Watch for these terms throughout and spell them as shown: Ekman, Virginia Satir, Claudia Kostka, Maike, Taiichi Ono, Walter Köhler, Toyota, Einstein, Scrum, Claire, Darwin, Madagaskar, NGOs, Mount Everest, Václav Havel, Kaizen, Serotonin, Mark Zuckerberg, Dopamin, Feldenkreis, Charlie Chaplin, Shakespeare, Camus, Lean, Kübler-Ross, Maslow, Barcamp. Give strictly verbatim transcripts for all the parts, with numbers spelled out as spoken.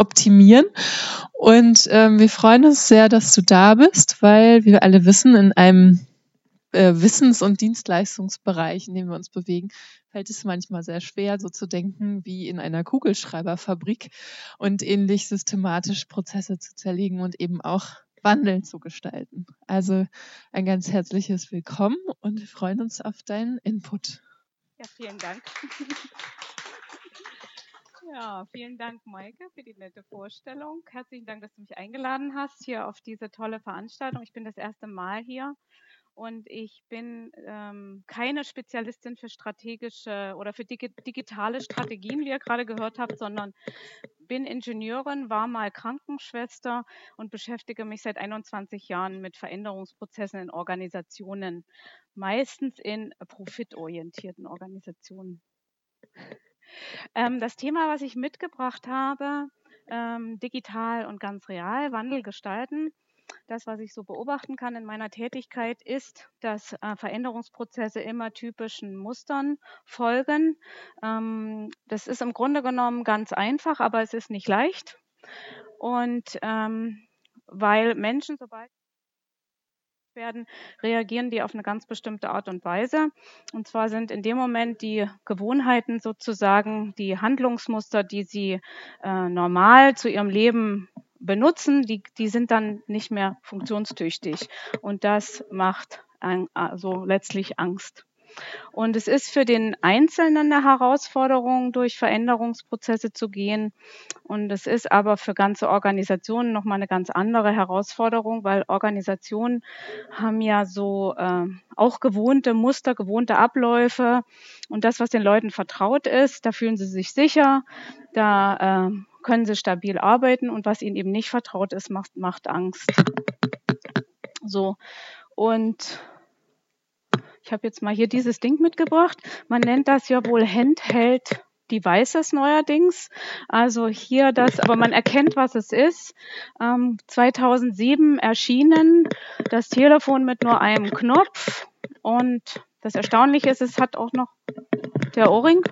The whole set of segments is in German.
optimieren. Und ähm, wir freuen uns sehr, dass du da bist, weil, wie wir alle wissen, in einem äh, Wissens- und Dienstleistungsbereich, in dem wir uns bewegen, fällt es manchmal sehr schwer, so zu denken wie in einer Kugelschreiberfabrik und ähnlich systematisch Prozesse zu zerlegen und eben auch Wandel zu gestalten. Also ein ganz herzliches Willkommen und wir freuen uns auf deinen Input. Ja, vielen Dank. Ja, vielen Dank, Maike, für die nette Vorstellung. Herzlichen Dank, dass du mich eingeladen hast hier auf diese tolle Veranstaltung. Ich bin das erste Mal hier und ich bin ähm, keine Spezialistin für strategische oder für dig- digitale Strategien, wie ihr gerade gehört habt, sondern bin Ingenieurin, war mal Krankenschwester und beschäftige mich seit einundzwanzig Jahren mit Veränderungsprozessen in Organisationen, meistens in profitorientierten Organisationen. Ähm, das Thema, was ich mitgebracht habe, ähm, digital und ganz real, Wandel gestalten, das, was ich so beobachten kann in meiner Tätigkeit, ist, dass äh, Veränderungsprozesse immer typischen Mustern folgen. Ähm, das ist im Grunde genommen ganz einfach, aber es ist nicht leicht. Und ähm, weil Menschen, sobald werden, reagieren die auf eine ganz bestimmte Art und Weise. Und zwar sind in dem Moment die Gewohnheiten sozusagen, die Handlungsmuster, die sie äh, normal zu ihrem Leben benutzen, die, die sind dann nicht mehr funktionstüchtig. Und das macht an, also letztlich Angst. Und es ist für den Einzelnen eine Herausforderung, durch Veränderungsprozesse zu gehen. Und es ist aber für ganze Organisationen nochmal eine ganz andere Herausforderung, weil Organisationen haben ja so äh, auch gewohnte Muster, gewohnte Abläufe. Und das, was den Leuten vertraut ist, da fühlen sie sich sicher, da äh, können sie stabil arbeiten. Und was ihnen eben nicht vertraut ist, macht, macht Angst. So, und ich habe jetzt mal hier dieses Ding mitgebracht. Man nennt das ja wohl Handheld Devices neuerdings. Also hier das, aber man erkennt, was es ist. Ähm, zweitausendsieben erschienen, das Telefon mit nur einem Knopf. Und das Erstaunliche ist, es hat auch noch der Ohrring.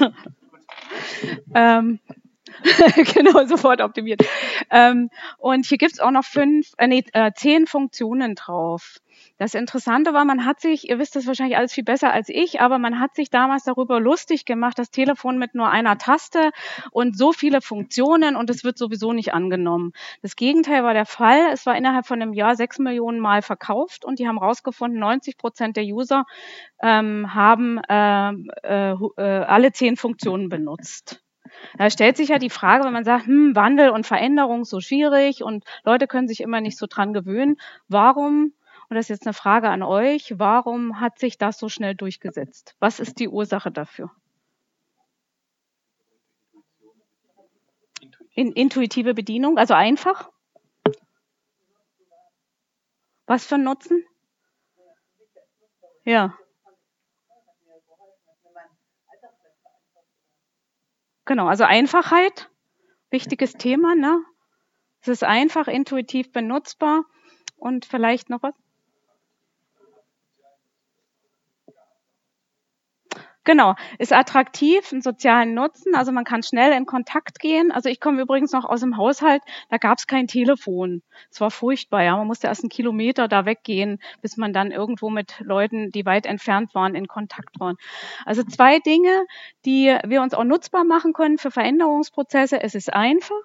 Okay. ähm. Genau, sofort optimiert. Ähm, und hier gibt's auch noch fünf, äh, nee, äh, zehn Funktionen drauf. Das Interessante war, man hat sich, ihr wisst das wahrscheinlich alles viel besser als ich, aber man hat sich damals darüber lustig gemacht, das Telefon mit nur einer Taste und so viele Funktionen und es wird sowieso nicht angenommen. Das Gegenteil war der Fall. Es war innerhalb von einem Jahr sechs Millionen Mal verkauft und die haben rausgefunden, neunzig Prozent der User ähm, haben äh, äh, alle zehn Funktionen benutzt. Da stellt sich ja die Frage, wenn man sagt, hm, Wandel und Veränderung so schwierig und Leute können sich immer nicht so dran gewöhnen. Warum, und das ist jetzt eine Frage an euch, warum hat sich das so schnell durchgesetzt? Was ist die Ursache dafür? In, intuitive Bedienung, also einfach? Was für einen Nutzen? Ja. Genau, also Einfachheit, wichtiges Thema, ne? Es ist einfach, intuitiv benutzbar und vielleicht noch was? Genau, ist attraktiv, einen sozialen Nutzen, also man kann schnell in Kontakt gehen. Also ich komme übrigens noch aus dem Haushalt, da gab es kein Telefon. Es war furchtbar, ja, man musste erst einen Kilometer da weggehen, bis man dann irgendwo mit Leuten, die weit entfernt waren, in Kontakt waren. Also zwei Dinge, die wir uns auch nutzbar machen können für Veränderungsprozesse. Es ist einfach,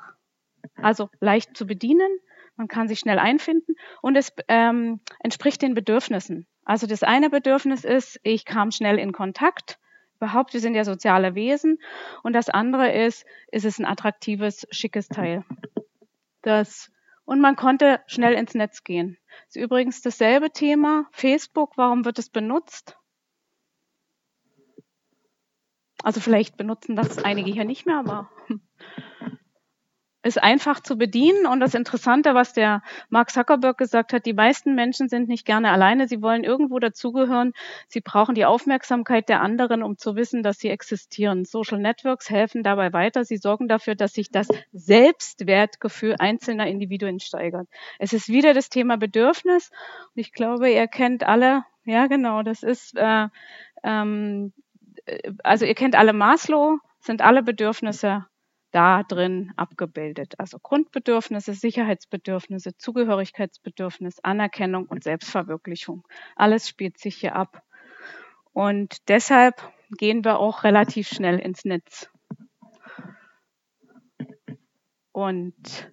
also leicht zu bedienen, man kann sich schnell einfinden und es ähm, entspricht den Bedürfnissen. Also das eine Bedürfnis ist, ich kam schnell in Kontakt. Überhaupt, wir sind ja soziale Wesen. Und das andere ist, ist es ein attraktives, schickes Teil. Das, und man konnte schnell ins Netz gehen. Das ist übrigens dasselbe Thema. Facebook, warum wird es benutzt? Also vielleicht benutzen das einige hier nicht mehr, aber ist einfach zu bedienen. Und das Interessante, was der Mark Zuckerberg gesagt hat, die meisten Menschen sind nicht gerne alleine. Sie wollen irgendwo dazugehören. Sie brauchen die Aufmerksamkeit der anderen, um zu wissen, dass sie existieren. Social Networks helfen dabei weiter. Sie sorgen dafür, dass sich das Selbstwertgefühl einzelner Individuen steigert. Es ist wieder das Thema Bedürfnis. Und ich glaube, ihr kennt alle, ja genau, das ist, äh, ähm, also ihr kennt alle Maslow. sind alle Bedürfnisse da drin abgebildet. Also Grundbedürfnisse, Sicherheitsbedürfnisse, Zugehörigkeitsbedürfnis, Anerkennung und Selbstverwirklichung. Alles spielt sich hier ab. Und deshalb gehen wir auch relativ schnell ins Netz. Und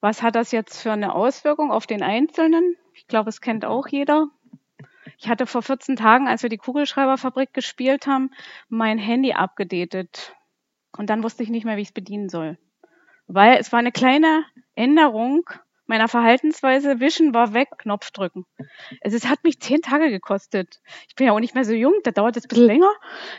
was hat das jetzt für eine Auswirkung auf den Einzelnen? Ich glaube, es kennt auch jeder. Ich hatte vor vierzehn Tagen, als wir die Kugelschreiberfabrik gespielt haben, mein Handy abgedatet. Und dann wusste ich nicht mehr, wie ich es bedienen soll. Weil es war eine kleine Änderung meiner Verhaltensweise. Wischen war weg, Knopf drücken. Also es hat mich zehn Tage gekostet. Ich bin ja auch nicht mehr so jung, da dauert es ein bisschen länger.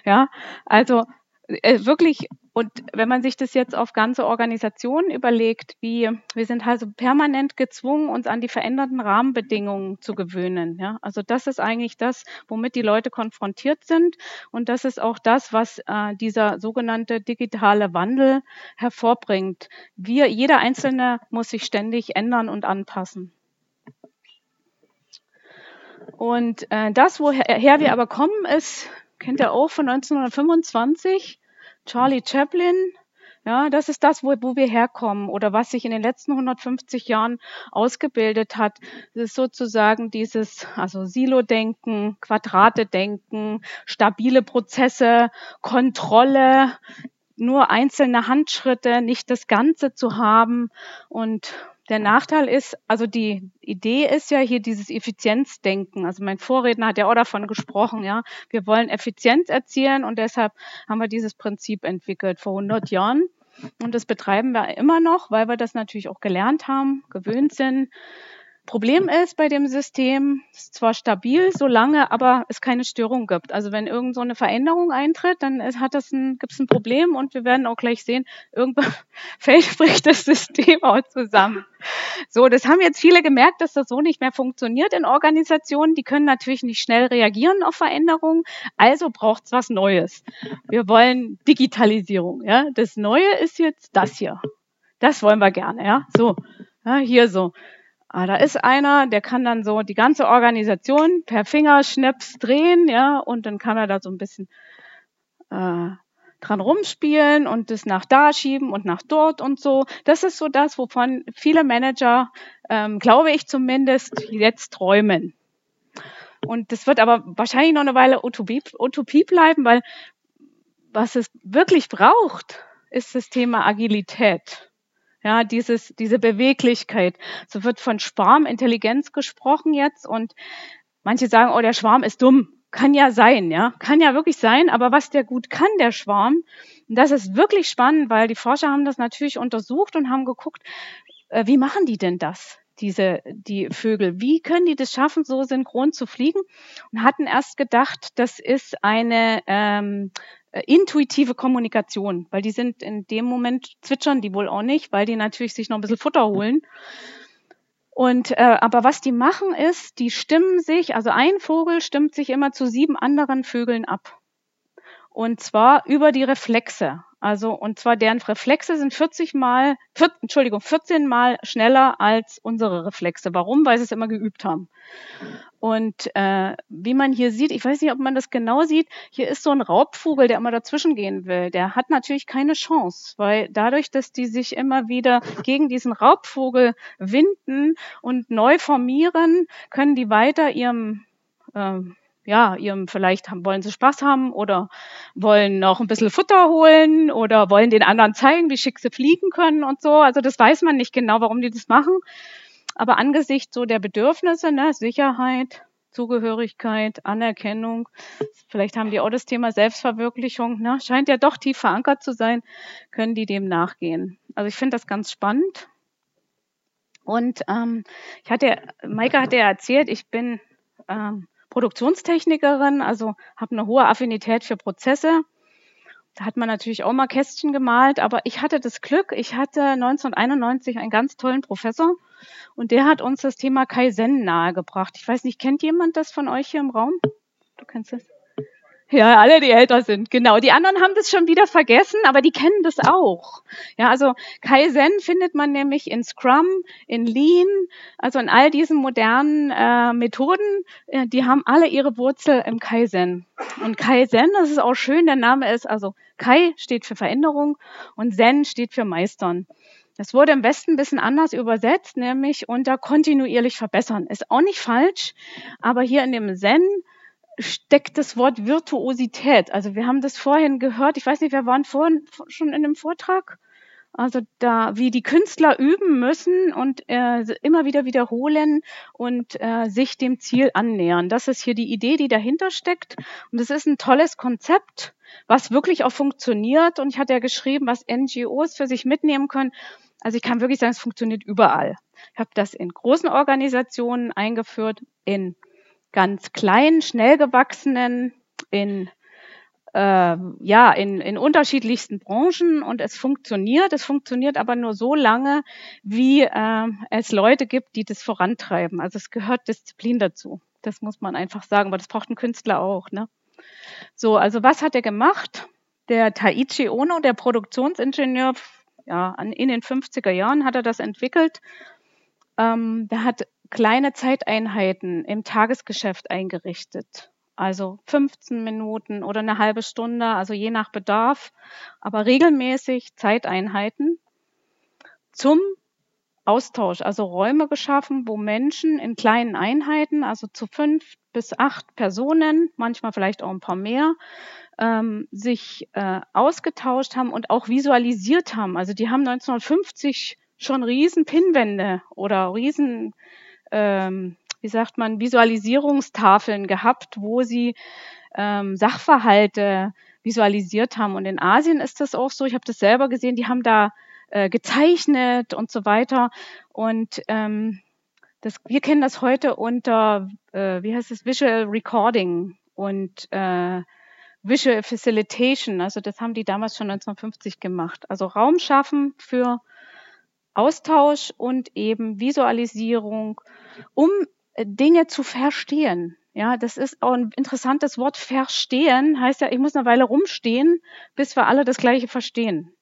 Ja, also äh, wirklich. Und wenn man sich das jetzt auf ganze Organisationen überlegt, wie wir sind also permanent gezwungen, uns an die veränderten Rahmenbedingungen zu gewöhnen. Ja? Also das ist eigentlich das, womit die Leute konfrontiert sind. Und das ist auch das, was äh, dieser sogenannte digitale Wandel hervorbringt. Wir, jeder Einzelne muss sich ständig ändern und anpassen. Und äh, das, woher wir aber kommen, ist, kennt ihr auch, von neunzehnhundertfünfundzwanzig, Charlie Chaplin, ja, das ist das, wo, wo wir herkommen oder was sich in den letzten hundertfünfzig Jahren ausgebildet hat. Das ist sozusagen dieses, also Silo-Denken, Quadrate-Denken, stabile Prozesse, Kontrolle, nur einzelne Handschritte, nicht das Ganze zu haben. Und der Nachteil ist, also die Idee ist ja hier dieses Effizienzdenken. Also mein Vorredner hat ja auch davon gesprochen, ja. Wir wollen Effizienz erzielen und deshalb haben wir dieses Prinzip entwickelt vor hundert Jahren. Und das betreiben wir immer noch, weil wir das natürlich auch gelernt haben, gewöhnt sind. Problem ist bei dem System, es ist zwar stabil, solange aber es keine Störung gibt. Also wenn irgend so eine Veränderung eintritt, dann hat das ein, gibt es ein Problem und wir werden auch gleich sehen, irgendwann fällt, bricht das System auch zusammen. So, das haben jetzt viele gemerkt, dass das so nicht mehr funktioniert in Organisationen. Die können natürlich nicht schnell reagieren auf Veränderungen, also braucht es was Neues. Wir wollen Digitalisierung. Ja? Das Neue ist jetzt das hier. Das wollen wir gerne. Ja? So, ja, hier so. Ah, da ist einer, der kann dann so die ganze Organisation per Fingerschnips drehen, ja, und dann kann er da so ein bisschen äh, dran rumspielen und das nach da schieben und nach dort und so. Das ist so das, wovon viele Manager, ähm, glaube ich zumindest, jetzt träumen. Und das wird aber wahrscheinlich noch eine Weile Utopie, Utopie bleiben, weil was es wirklich braucht, ist das Thema Agilität. Ja, dieses, diese Beweglichkeit. So wird von Schwarmintelligenz gesprochen jetzt und manche sagen, oh, der Schwarm ist dumm. Kann ja sein, ja. Kann ja wirklich sein, aber was der gut kann, der Schwarm, das ist wirklich spannend, weil die Forscher haben das natürlich untersucht und haben geguckt, äh, wie machen die denn das, diese, die Vögel? Wie können die das schaffen, so synchron zu fliegen? Und hatten erst gedacht, das ist eine, ähm, intuitive Kommunikation, weil die sind in dem Moment, zwitschern die wohl auch nicht, weil die natürlich sich noch ein bisschen Futter holen. Und, äh, aber was die machen ist, die stimmen sich, also ein Vogel stimmt sich immer zu sieben anderen Vögeln ab. Und zwar über die Reflexe. Also, und zwar deren Reflexe sind vierzig mal, vier, Entschuldigung, vierzehn mal schneller als unsere Reflexe. Warum? Weil sie es immer geübt haben. Und äh, wie man hier sieht, ich weiß nicht, ob man das genau sieht, hier ist so ein Raubvogel, der immer dazwischen gehen will. Der hat natürlich keine Chance, weil dadurch, dass die sich immer wieder gegen diesen Raubvogel winden und neu formieren, können die weiter ihrem... Äh, Ja, ihrem vielleicht haben, wollen sie Spaß haben oder wollen noch ein bisschen Futter holen oder wollen den anderen zeigen, wie schick sie fliegen können und so. Also das weiß man nicht genau, warum die das machen. Aber angesichts so der Bedürfnisse, ne, Sicherheit, Zugehörigkeit, Anerkennung, vielleicht haben die auch das Thema Selbstverwirklichung, ne, scheint ja doch tief verankert zu sein, können die dem nachgehen. Also ich finde das ganz spannend. Und ähm, ich hatte, Maike hatte ja erzählt, ich bin... Ähm, Produktionstechnikerin, also habe eine hohe Affinität für Prozesse. Da hat man natürlich auch mal Kästchen gemalt, aber ich hatte das Glück, ich hatte neunzehnhunderteinundneunzig einen ganz tollen Professor und der hat uns das Thema Kaizen nahegebracht. Ich weiß nicht, kennt jemand das von euch hier im Raum? Du kennst das? Ja, alle, die älter sind, genau. Die anderen haben das schon wieder vergessen, aber die kennen das auch. Ja, also Kaizen findet man nämlich in Scrum, in Lean, also in all diesen modernen äh, Methoden. Äh, die haben alle ihre Wurzel im Kaizen. Und Kaizen, das ist auch schön, der Name ist, also Kai steht für Veränderung und Zen steht für Meistern. Das wurde im Westen ein bisschen anders übersetzt, nämlich unter kontinuierlich verbessern. Ist auch nicht falsch, aber hier in dem Zen steckt das Wort Virtuosität. Also wir haben das vorhin gehört, ich weiß nicht, wir waren vorhin schon in dem Vortrag, also da, wie die Künstler üben müssen und äh, immer wieder wiederholen und äh, sich dem Ziel annähern. Das ist hier die Idee, die dahinter steckt. Und es ist ein tolles Konzept, was wirklich auch funktioniert. Und ich hatte ja geschrieben, was N G Os für sich mitnehmen können. Also ich kann wirklich sagen, es funktioniert überall. Ich habe das in großen Organisationen eingeführt, in ganz kleinen, schnell gewachsenen, in, äh, ja, in, in unterschiedlichsten Branchen und es funktioniert. Es funktioniert aber nur so lange, wie äh, es Leute gibt, die das vorantreiben. Also es gehört Disziplin dazu. Das muss man einfach sagen, weil das braucht ein Künstler auch, ne? So, also was hat er gemacht? Der Taiichi Ono, der Produktionsingenieur, ja, in den fünfziger Jahren hat er das entwickelt. Ähm, der hat kleine Zeiteinheiten im Tagesgeschäft eingerichtet. Also fünfzehn Minuten oder eine halbe Stunde, also je nach Bedarf, aber regelmäßig Zeiteinheiten zum Austausch. Also Räume geschaffen, wo Menschen in kleinen Einheiten, also zu fünf bis acht Personen, manchmal vielleicht auch ein paar mehr, ähm, sich äh, ausgetauscht haben und auch visualisiert haben. Also die haben neunzehnhundertfünfzig schon riesen Pinnwände oder riesen Ähm, wie sagt man, Visualisierungstafeln gehabt, wo sie ähm, Sachverhalte visualisiert haben. Und in Asien ist das auch so, ich habe das selber gesehen, die haben da äh, gezeichnet und so weiter. Und ähm, das, wir kennen das heute unter, äh, wie heißt es, Visual Recording und äh, Visual Facilitation. Also das haben die damals schon neunzehnhundertfünfzig gemacht. Also Raum schaffen für Austausch und eben Visualisierung, um Dinge zu verstehen. Ja, das ist auch ein interessantes Wort. Verstehen heißt ja, ich muss eine Weile rumstehen, bis wir alle das Gleiche verstehen,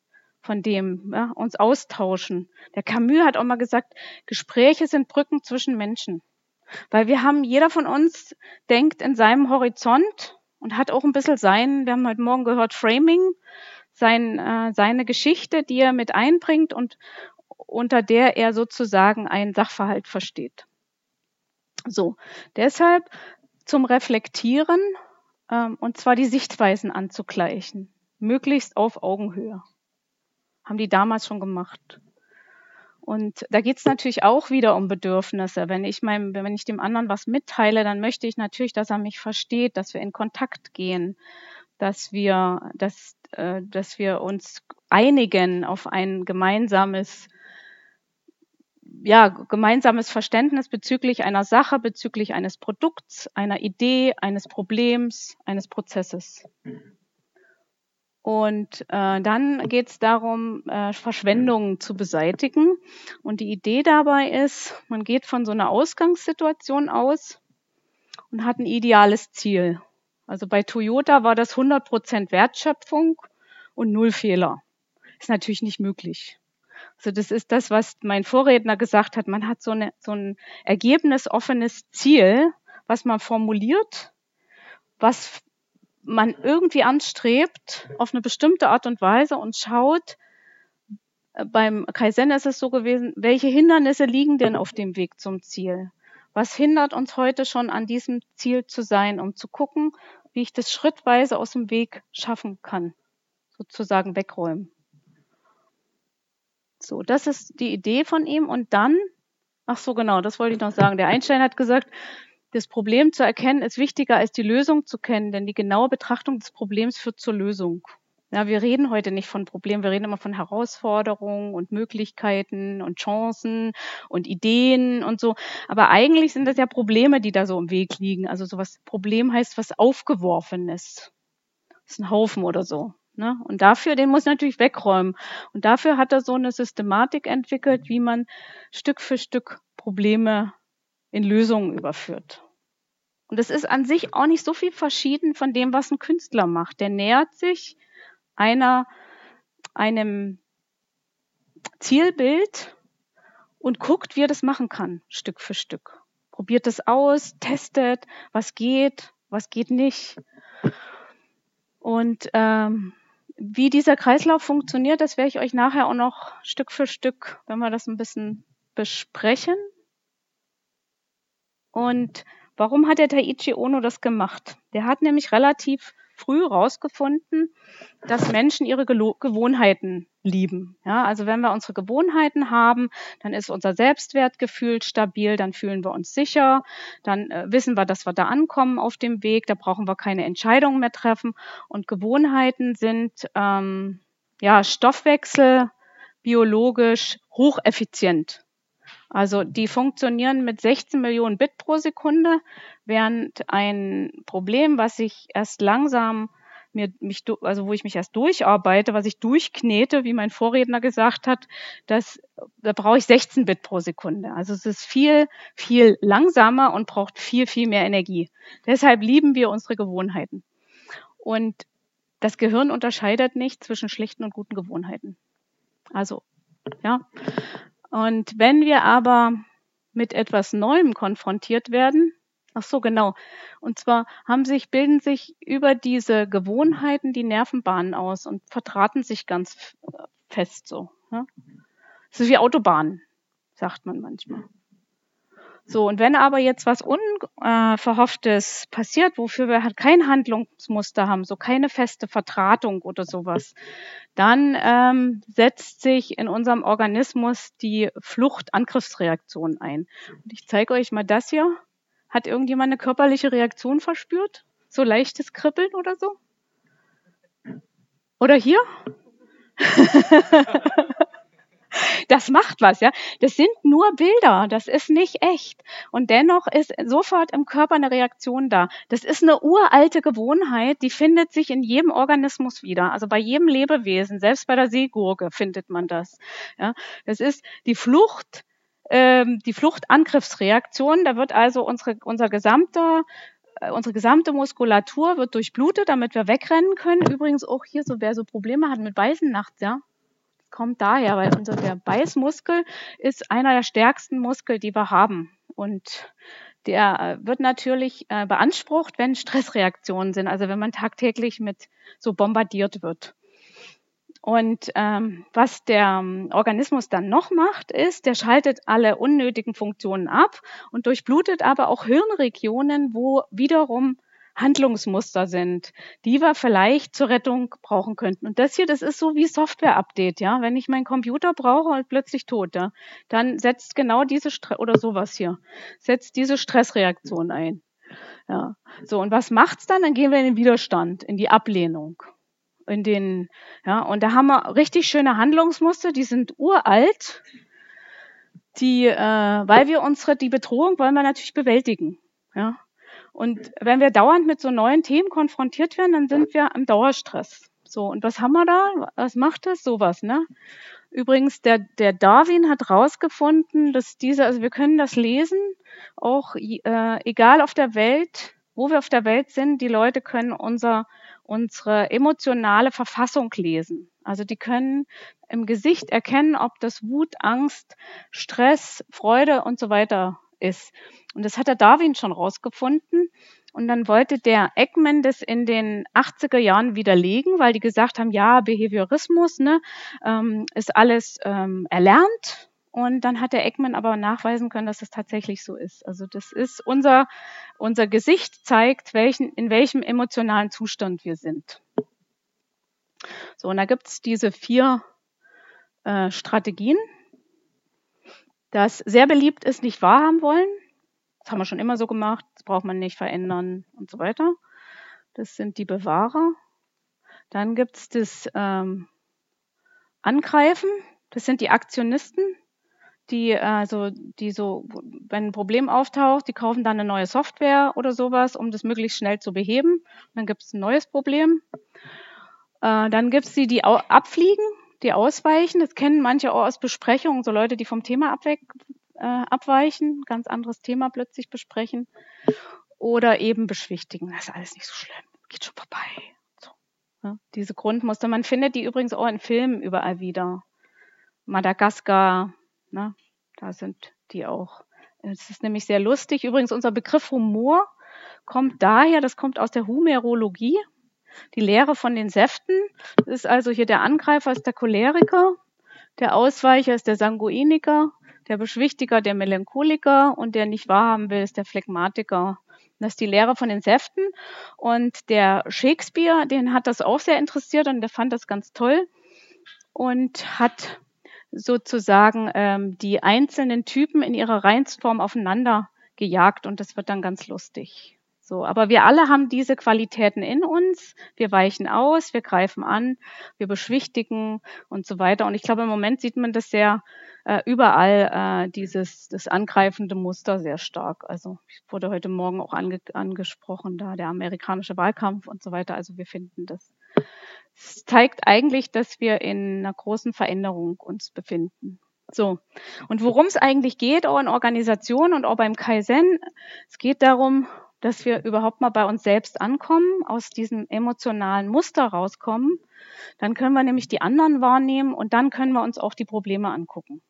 von dem ja, uns austauschen. Der Camus hat auch mal gesagt, Gespräche sind Brücken zwischen Menschen. Weil wir haben, jeder von uns denkt in seinem Horizont und hat auch ein bisschen sein, wir haben heute Morgen gehört, Framing, sein, äh, seine Geschichte, die er mit einbringt und unter der er sozusagen einen Sachverhalt versteht. So, deshalb zum Reflektieren ähm, und zwar die Sichtweisen anzugleichen, möglichst auf Augenhöhe. Haben die damals schon gemacht. Und da geht es natürlich auch wieder um Bedürfnisse. Wenn ich meinem, wenn ich dem anderen was mitteile, dann möchte ich natürlich, dass er mich versteht, dass wir in Kontakt gehen, dass wir, dass, äh, dass wir uns einigen auf ein gemeinsames ja, gemeinsames Verständnis bezüglich einer Sache, bezüglich eines Produkts, einer Idee, eines Problems, eines Prozesses. Und äh, dann geht es darum, äh, Verschwendungen zu beseitigen. Und die Idee dabei ist, man geht von so einer Ausgangssituation aus und hat ein ideales Ziel. Also bei Toyota war das hundert Prozent Wertschöpfung und null Fehler. Ist natürlich nicht möglich. Also das ist das, was mein Vorredner gesagt hat. Man hat so, eine, so ein ergebnisoffenes Ziel, was man formuliert, was man irgendwie anstrebt auf eine bestimmte Art und Weise und schaut, beim Kaizen ist es so gewesen, welche Hindernisse liegen denn auf dem Weg zum Ziel? Was hindert uns heute schon an diesem Ziel zu sein, um zu gucken, wie ich das schrittweise aus dem Weg schaffen kann, sozusagen wegräumen. So, das ist die Idee von ihm. Und dann, ach so, genau, das wollte ich noch sagen. Der Einstein hat gesagt, das Problem zu erkennen ist wichtiger als die Lösung zu kennen, denn die genaue Betrachtung des Problems führt zur Lösung. Ja, wir reden heute nicht von Problemen, wir reden immer von Herausforderungen und Möglichkeiten und Chancen und Ideen und so. Aber eigentlich sind das ja Probleme, die da so im Weg liegen. Also sowas, Problem heißt was Aufgeworfenes. Das ist ein Haufen oder so. Ne? Und dafür, den muss natürlich wegräumen. Und dafür hat er so eine Systematik entwickelt, wie man Stück für Stück Probleme in Lösungen überführt. Und das ist an sich auch nicht so viel verschieden von dem, was ein Künstler macht. Der nähert sich einer, einem Zielbild und guckt, wie er das machen kann, Stück für Stück. Probiert es aus, testet, was geht, was geht nicht. Und ähm, wie dieser Kreislauf funktioniert, das werde ich euch nachher auch noch Stück für Stück, wenn wir das ein bisschen besprechen. Und warum hat der Taiichi Ono das gemacht? Der hat nämlich relativ früh rausgefunden, dass Menschen ihre Gelo- Gewohnheiten lieben. Ja, also wenn wir unsere Gewohnheiten haben, dann ist unser Selbstwertgefühl stabil, dann fühlen wir uns sicher, dann äh, wissen wir, dass wir da ankommen auf dem Weg, da brauchen wir keine Entscheidungen mehr treffen. Und Gewohnheiten sind ähm, ja Stoffwechsel biologisch hocheffizient. Also die funktionieren mit sechzehn Millionen Bit pro Sekunde, während ein Problem, was ich erst langsam, mir, mich, also wo ich mich erst durcharbeite, was ich durchknete, wie mein Vorredner gesagt hat, das, da brauche ich sechzehn Bit pro Sekunde. Also es ist viel, viel langsamer und braucht viel, viel mehr Energie. Deshalb lieben wir unsere Gewohnheiten. Und das Gehirn unterscheidet nicht zwischen schlechten und guten Gewohnheiten. Also, ja. Und wenn wir aber mit etwas Neuem konfrontiert werden, ach so, genau, und zwar haben sich, bilden sich über diese Gewohnheiten die Nervenbahnen aus und verdrahten sich ganz fest so. Ja? Das ist wie Autobahnen, sagt man manchmal. So, und wenn aber jetzt was Unverhofftes passiert, wofür wir halt kein Handlungsmuster haben, so keine feste Verdrahtung oder sowas, dann ähm, setzt sich in unserem Organismus die Flucht-Angriffsreaktion ein. Und ich zeige euch mal das hier. Hat irgendjemand eine körperliche Reaktion verspürt? So leichtes Kribbeln oder so? Oder hier? Das macht was, ja. Das sind nur Bilder, das ist nicht echt. Und dennoch ist sofort im Körper eine Reaktion da. Das ist eine uralte Gewohnheit, die findet sich in jedem Organismus wieder. Also bei jedem Lebewesen, selbst bei der Seegurke findet man das. Ja. Das ist die Flucht, ähm, die Fluchtangriffsreaktion. Da wird also unsere, unser gesamter Unsere gesamte Muskulatur wird durchblutet, damit wir wegrennen können. Übrigens auch hier, so wer so Probleme hat mit Beißen nachts, ja. Kommt daher, weil unser der Beißmuskel ist einer der stärksten Muskel, die wir haben. Und der wird natürlich äh, beansprucht, wenn Stressreaktionen sind, also wenn man tagtäglich mit so bombardiert wird. Und ähm, was der ähm, Organismus dann noch macht, ist, der schaltet alle unnötigen Funktionen ab und durchblutet aber auch Hirnregionen, wo wiederum Handlungsmuster sind, die wir vielleicht zur Rettung brauchen könnten. Und das hier, das ist so wie Software-Update, ja. Wenn ich meinen Computer brauche und plötzlich tot, ja, dann setzt genau diese Stre- oder sowas hier, setzt diese Stressreaktion ein. Ja. So, und was macht's dann? Dann gehen wir in den Widerstand, in die Ablehnung, in den, ja, und da haben wir richtig schöne Handlungsmuster, die sind uralt, die, äh, weil wir unsere, die Bedrohung wollen wir natürlich bewältigen, ja. Und wenn wir dauernd mit so neuen Themen konfrontiert werden, dann sind wir im Dauerstress. So, und was haben wir da? Was macht das? Sowas, ne? Übrigens, der, der Darwin hat rausgefunden, dass diese, also wir können das lesen, auch äh, egal auf der Welt, wo wir auf der Welt sind, die Leute können unser, unsere emotionale Verfassung lesen. Also die können im Gesicht erkennen, ob das Wut, Angst, Stress, Freude und so weiter ist. Und das hat der Darwin schon rausgefunden. Und dann wollte der Ekman das in den achtziger Jahren widerlegen, weil die gesagt haben, ja, Behaviorismus, ne, ähm, ist alles ähm, erlernt. Und dann hat der Ekman aber nachweisen können, dass das tatsächlich so ist. Also das ist unser, unser Gesicht zeigt, welchen, in welchem emotionalen Zustand wir sind. So, und da gibt es diese vier äh, Strategien. Das sehr beliebt ist, nicht wahrhaben wollen. Das haben wir schon immer so gemacht. Das braucht man nicht verändern und so weiter. Das sind die Bewahrer. Dann gibt es das ähm, Angreifen. Das sind die Aktionisten, die, äh, so, die so, wenn ein Problem auftaucht, die kaufen dann eine neue Software oder sowas, um das möglichst schnell zu beheben. Und dann gibt es ein neues Problem. Äh, dann gibt es die, die au- abfliegen. Die ausweichen, das kennen manche auch aus Besprechungen, so Leute, die vom Thema abwe- äh, abweichen, ganz anderes Thema plötzlich besprechen. oder eben beschwichtigen, das ist alles nicht so schlimm, geht schon vorbei. So, ne? Diese Grundmuster, man findet die übrigens auch in Filmen überall wieder. Madagaskar, ne? Da sind die auch. Es ist nämlich sehr lustig. Übrigens, unser Begriff Humor kommt daher, das kommt aus der Humerologie, die Lehre von den Säften. Das ist also hier der Angreifer ist der Choleriker, der Ausweicher ist der Sanguiniker, der Beschwichtiger der Melancholiker und der nicht wahrhaben will ist der Phlegmatiker. Das ist die Lehre von den Säften. Und der Shakespeare, den hat das auch sehr interessiert und der fand das ganz toll und hat sozusagen ähm, die einzelnen Typen in ihrer Reinsform aufeinander gejagt und das wird dann ganz lustig. So, aber wir alle haben diese Qualitäten in uns. Wir weichen aus, wir greifen an, wir beschwichtigen und so weiter. Und ich glaube, im Moment sieht man das sehr äh, überall, äh, dieses das angreifende Muster sehr stark. Also ich wurde heute Morgen auch ange angesprochen, da der amerikanische Wahlkampf und so weiter. Also wir finden das. Es zeigt eigentlich, dass wir in einer großen Veränderung uns befinden. So, und worum es eigentlich geht, auch in Organisationen und auch beim Kaizen, es geht darum, dass wir überhaupt mal bei uns selbst ankommen, aus diesem emotionalen Muster rauskommen. Dann können wir nämlich die anderen wahrnehmen und dann können wir uns auch die Probleme angucken.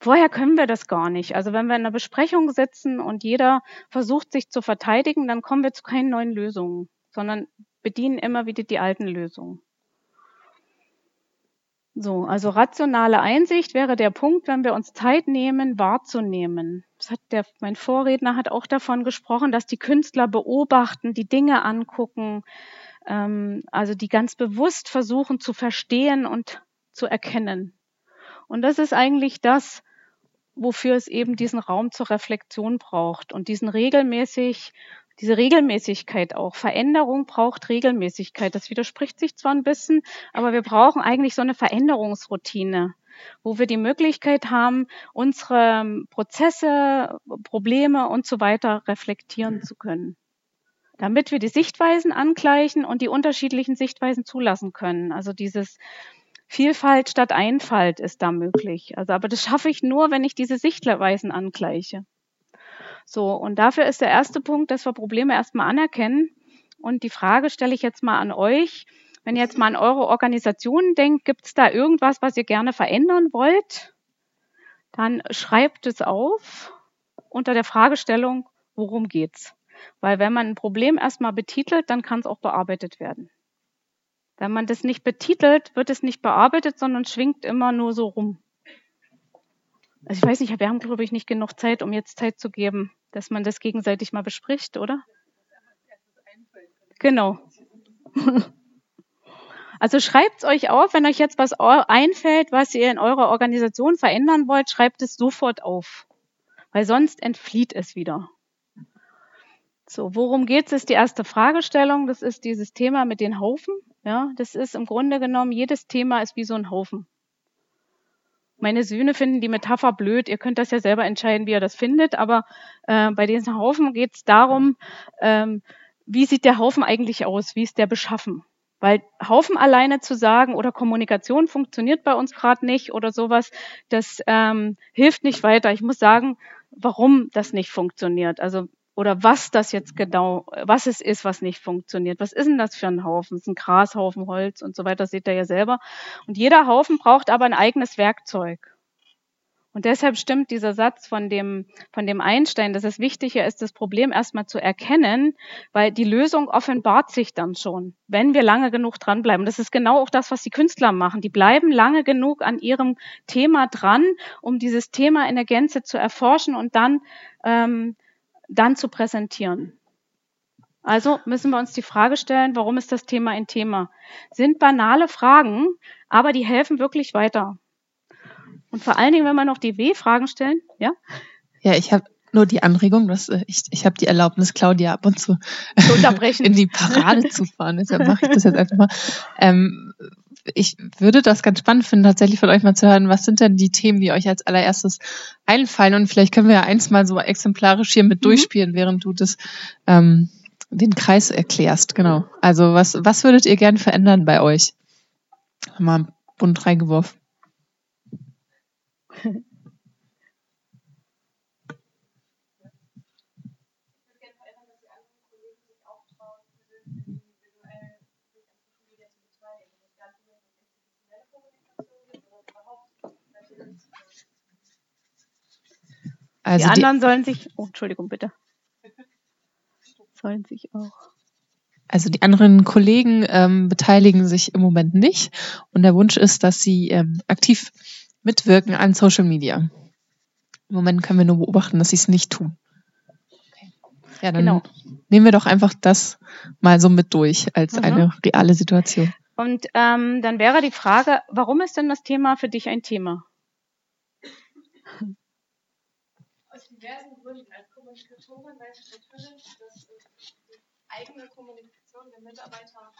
Vorher können wir das gar nicht. Also wenn wir in einer Besprechung sitzen und jeder versucht, sich zu verteidigen, dann kommen wir zu keinen neuen Lösungen, sondern bedienen immer wieder die alten Lösungen. So, also rationale Einsicht wäre der Punkt, wenn wir uns Zeit nehmen, wahrzunehmen. Das hat der, mein Vorredner hat auch davon gesprochen, dass die Künstler beobachten, die Dinge angucken, ähm, also die ganz bewusst versuchen zu verstehen und zu erkennen. Und das ist eigentlich das, wofür es eben diesen Raum zur Reflexion braucht und diesen regelmäßig Diese Regelmäßigkeit auch. Veränderung braucht Regelmäßigkeit. Das widerspricht sich zwar ein bisschen, aber wir brauchen eigentlich so eine Veränderungsroutine, wo wir die Möglichkeit haben, unsere Prozesse, Probleme und so weiter reflektieren zu können. Damit wir die Sichtweisen angleichen und die unterschiedlichen Sichtweisen zulassen können. Also dieses Vielfalt statt Einfalt ist da möglich. Also, aber das schaffe ich nur, wenn ich diese Sichtweisen angleiche. So, und dafür ist der erste Punkt, dass wir Probleme erstmal anerkennen. Und die Frage stelle ich jetzt mal an euch. Wenn ihr jetzt mal an eure Organisationen denkt, gibt es da irgendwas, was ihr gerne verändern wollt? Dann schreibt es auf unter der Fragestellung, worum geht's? Weil wenn man ein Problem erstmal betitelt, dann kann es auch bearbeitet werden. Wenn man das nicht betitelt, wird es nicht bearbeitet, sondern schwingt immer nur so rum. Also ich weiß nicht, wir haben, glaube ich, nicht genug Zeit, um jetzt Zeit zu geben, dass man das gegenseitig mal bespricht, oder? Genau. Also schreibt es euch auf, wenn euch jetzt was einfällt, was ihr in eurer Organisation verändern wollt, schreibt es sofort auf, weil sonst entflieht es wieder. So, worum geht es, ist die erste Fragestellung. Das ist dieses Thema mit den Haufen. Ja, das ist im Grunde genommen, jedes Thema ist wie so ein Haufen. Meine Söhne finden die Metapher blöd. Ihr könnt das ja selber entscheiden, wie ihr das findet. Aber äh, bei diesen Haufen geht es darum, ähm, wie sieht der Haufen eigentlich aus? Wie ist der beschaffen? Weil Haufen alleine zu sagen oder Kommunikation funktioniert bei uns gerade nicht oder sowas, das ähm, hilft nicht weiter. Ich muss sagen, warum das nicht funktioniert. Also oder was das jetzt genau, was es ist, was nicht funktioniert. Was ist denn das für ein Haufen? Das ist ein Grashaufen, Holz und so weiter, das seht ihr ja selber. Und jeder Haufen braucht aber ein eigenes Werkzeug. Und deshalb stimmt dieser Satz von dem, von dem Einstein, dass es wichtiger ist, das Problem erstmal zu erkennen, weil die Lösung offenbart sich dann schon, wenn wir lange genug dranbleiben. Das ist genau auch das, was die Künstler machen. Die bleiben lange genug an ihrem Thema dran, um dieses Thema in der Gänze zu erforschen und dann, ähm, dann zu präsentieren. Also müssen wir uns die Frage stellen, warum ist das Thema ein Thema? Sind banale Fragen, aber die helfen wirklich weiter. Und vor allen Dingen, wenn wir noch die W-Fragen stellen, ja? Ja, ich habe nur die Anregung, dass ich, ich habe die Erlaubnis, Claudia ab und zu zu unterbrechen. In die Parade zu fahren. Deshalb mache ich das jetzt einfach mal. Ähm, ich würde das ganz spannend finden, tatsächlich von euch mal zu hören, was sind denn die Themen, die euch als allererstes einfallen? Und vielleicht können wir ja eins mal so exemplarisch hier mit mhm. durchspielen, während du das ähm, den Kreis erklärst. Genau. Also was, was würdet ihr gern verändern bei euch? Mal bunt reingeworfen. Also die anderen die, sollen sich, oh, Entschuldigung, bitte. Sollen sich auch. Also die anderen Kollegen ähm, beteiligen sich im Moment nicht. Und der Wunsch ist, dass sie ähm, aktiv mitwirken an Social Media. Im Moment können wir nur beobachten, dass sie es nicht tun. Okay. Ja, dann genau. Nehmen wir doch einfach das mal so mit durch als mhm. eine reale Situation. Und ähm, dann wäre die Frage, warum ist denn das Thema für dich ein Thema? Aus diversen Gründen. Als Kommunikatorin weiß ich natürlich, dass die eigene Kommunikation der Mitarbeiter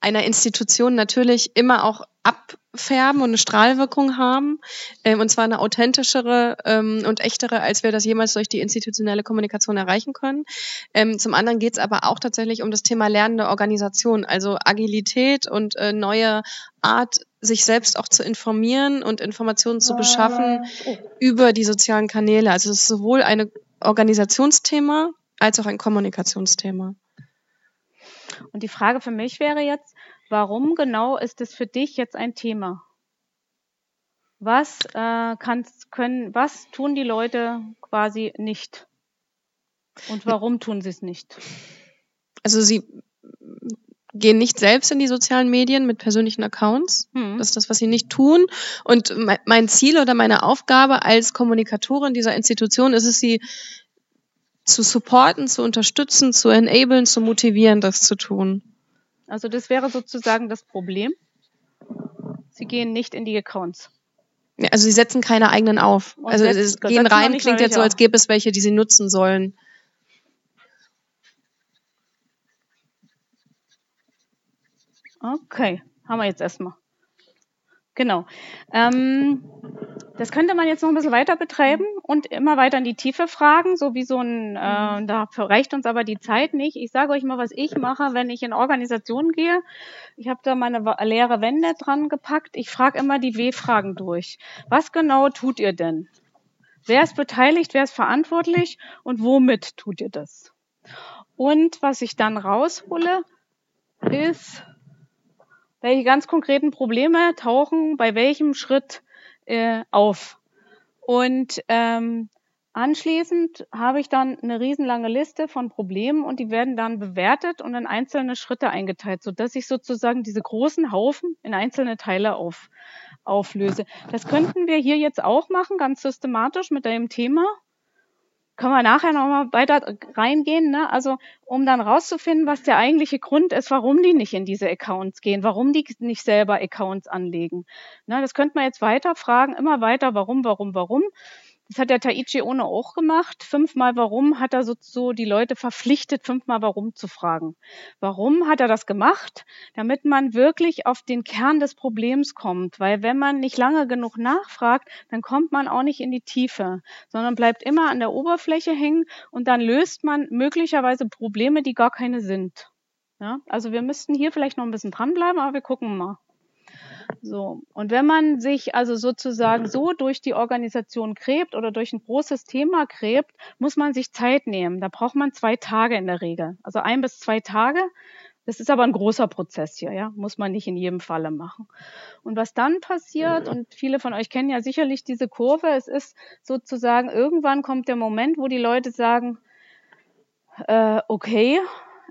einer Institution natürlich immer auch abfärben und eine Strahlwirkung haben, ähm, und zwar eine authentischere ähm, und echtere, als wir das jemals durch die institutionelle Kommunikation erreichen können. Ähm, zum anderen geht es aber auch tatsächlich um das Thema lernende Organisation, also Agilität und äh, neue Art, sich selbst auch zu informieren und Informationen zu beschaffen oh. über die sozialen Kanäle. Also es ist sowohl ein Organisationsthema als auch ein Kommunikationsthema. Und die Frage für mich wäre jetzt, warum genau ist es für dich jetzt ein Thema? Was äh, kannst, können, was tun die Leute quasi nicht? Und warum tun sie es nicht? Also sie gehen nicht selbst in die sozialen Medien mit persönlichen Accounts. Hm. Das ist das, was sie nicht tun. Und mein Ziel oder meine Aufgabe als Kommunikatorin dieser Institution ist es, sie zu supporten, zu unterstützen, zu enablen, zu motivieren, das zu tun. Also das wäre sozusagen das Problem. Sie gehen nicht in die Accounts. Ja, also sie setzen keine eigenen auf. Und also es gehen rein klingt jetzt so, als gäbe es welche, die sie nutzen sollen. Okay, haben wir jetzt erstmal. Genau. Ähm, das könnte man jetzt noch ein bisschen weiter betreiben und immer weiter in die Tiefe fragen, so wie so ein, äh, dafür reicht uns aber die Zeit nicht. Ich sage euch mal, was ich mache, wenn ich in Organisationen gehe. Ich habe da meine leere Wände dran gepackt. Ich frage immer die W-Fragen durch. Was genau tut ihr denn? Wer ist beteiligt, wer ist verantwortlich und womit tut ihr das? Und was ich dann raushole, ist... welche ganz konkreten Probleme tauchen bei welchem Schritt äh, auf. Und ähm, anschließend habe ich dann eine riesenlange Liste von Problemen und die werden dann bewertet und in einzelne Schritte eingeteilt, sodass ich sozusagen diese großen Haufen in einzelne Teile auf, auflöse. Das könnten wir hier jetzt auch machen, ganz systematisch mit dem Thema. Können wir nachher nochmal weiter reingehen, ne? Also um dann rauszufinden, was der eigentliche Grund ist, warum die nicht in diese Accounts gehen, warum die nicht selber Accounts anlegen. Ne? Das könnte man jetzt weiter fragen, immer weiter, warum, warum, warum. Das hat der Taiichi Ono auch gemacht. Fünfmal warum hat er so, so die Leute verpflichtet, fünfmal warum zu fragen. Warum hat er das gemacht? Damit man wirklich auf den Kern des Problems kommt. Weil wenn man nicht lange genug nachfragt, dann kommt man auch nicht in die Tiefe, sondern bleibt immer an der Oberfläche hängen und dann löst man möglicherweise Probleme, die gar keine sind. Ja? Also wir müssten hier vielleicht noch ein bisschen dranbleiben, aber wir gucken mal. So. Und wenn man sich also sozusagen so durch die Organisation gräbt oder durch ein großes Thema gräbt, muss man sich Zeit nehmen. Da braucht man zwei Tage in der Regel. Also ein bis zwei Tage. Das ist aber ein großer Prozess hier, ja. Muss man nicht in jedem Falle machen. Und was dann passiert, und viele von euch kennen ja sicherlich diese Kurve, es ist sozusagen, irgendwann kommt der Moment, wo die Leute sagen, äh, okay,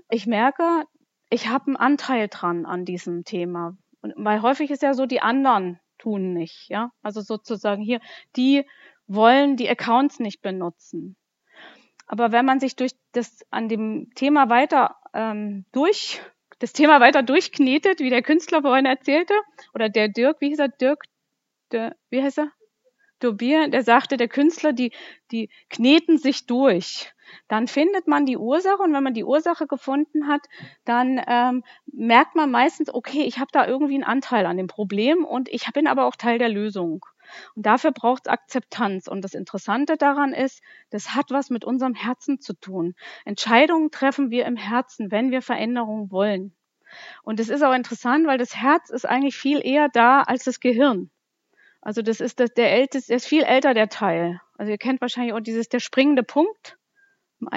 ich merke, ich habe einen Anteil dran an diesem Thema. Und weil häufig ist ja so, die anderen tun nicht, ja. Also sozusagen hier, die wollen die Accounts nicht benutzen. Aber wenn man sich durch das an dem Thema weiter ähm, durch, das Thema weiter durchknetet, wie der Künstler vorhin erzählte, oder der Dirk, wie hieß er, Dirk, der, wie heißt er? Dobier, der sagte, der Künstler, die, die kneten sich durch. Dann findet man die Ursache und wenn man die Ursache gefunden hat, dann ähm, merkt man meistens, okay, ich habe da irgendwie einen Anteil an dem Problem und ich bin aber auch Teil der Lösung. Und dafür braucht es Akzeptanz. Und das Interessante daran ist, das hat was mit unserem Herzen zu tun. Entscheidungen treffen wir im Herzen, wenn wir Veränderungen wollen. Und das ist auch interessant, weil das Herz ist eigentlich viel eher da als das Gehirn. Also das ist das, der älteste, der ist viel älter, der Teil. Also ihr kennt wahrscheinlich auch dieses, der springende Punkt.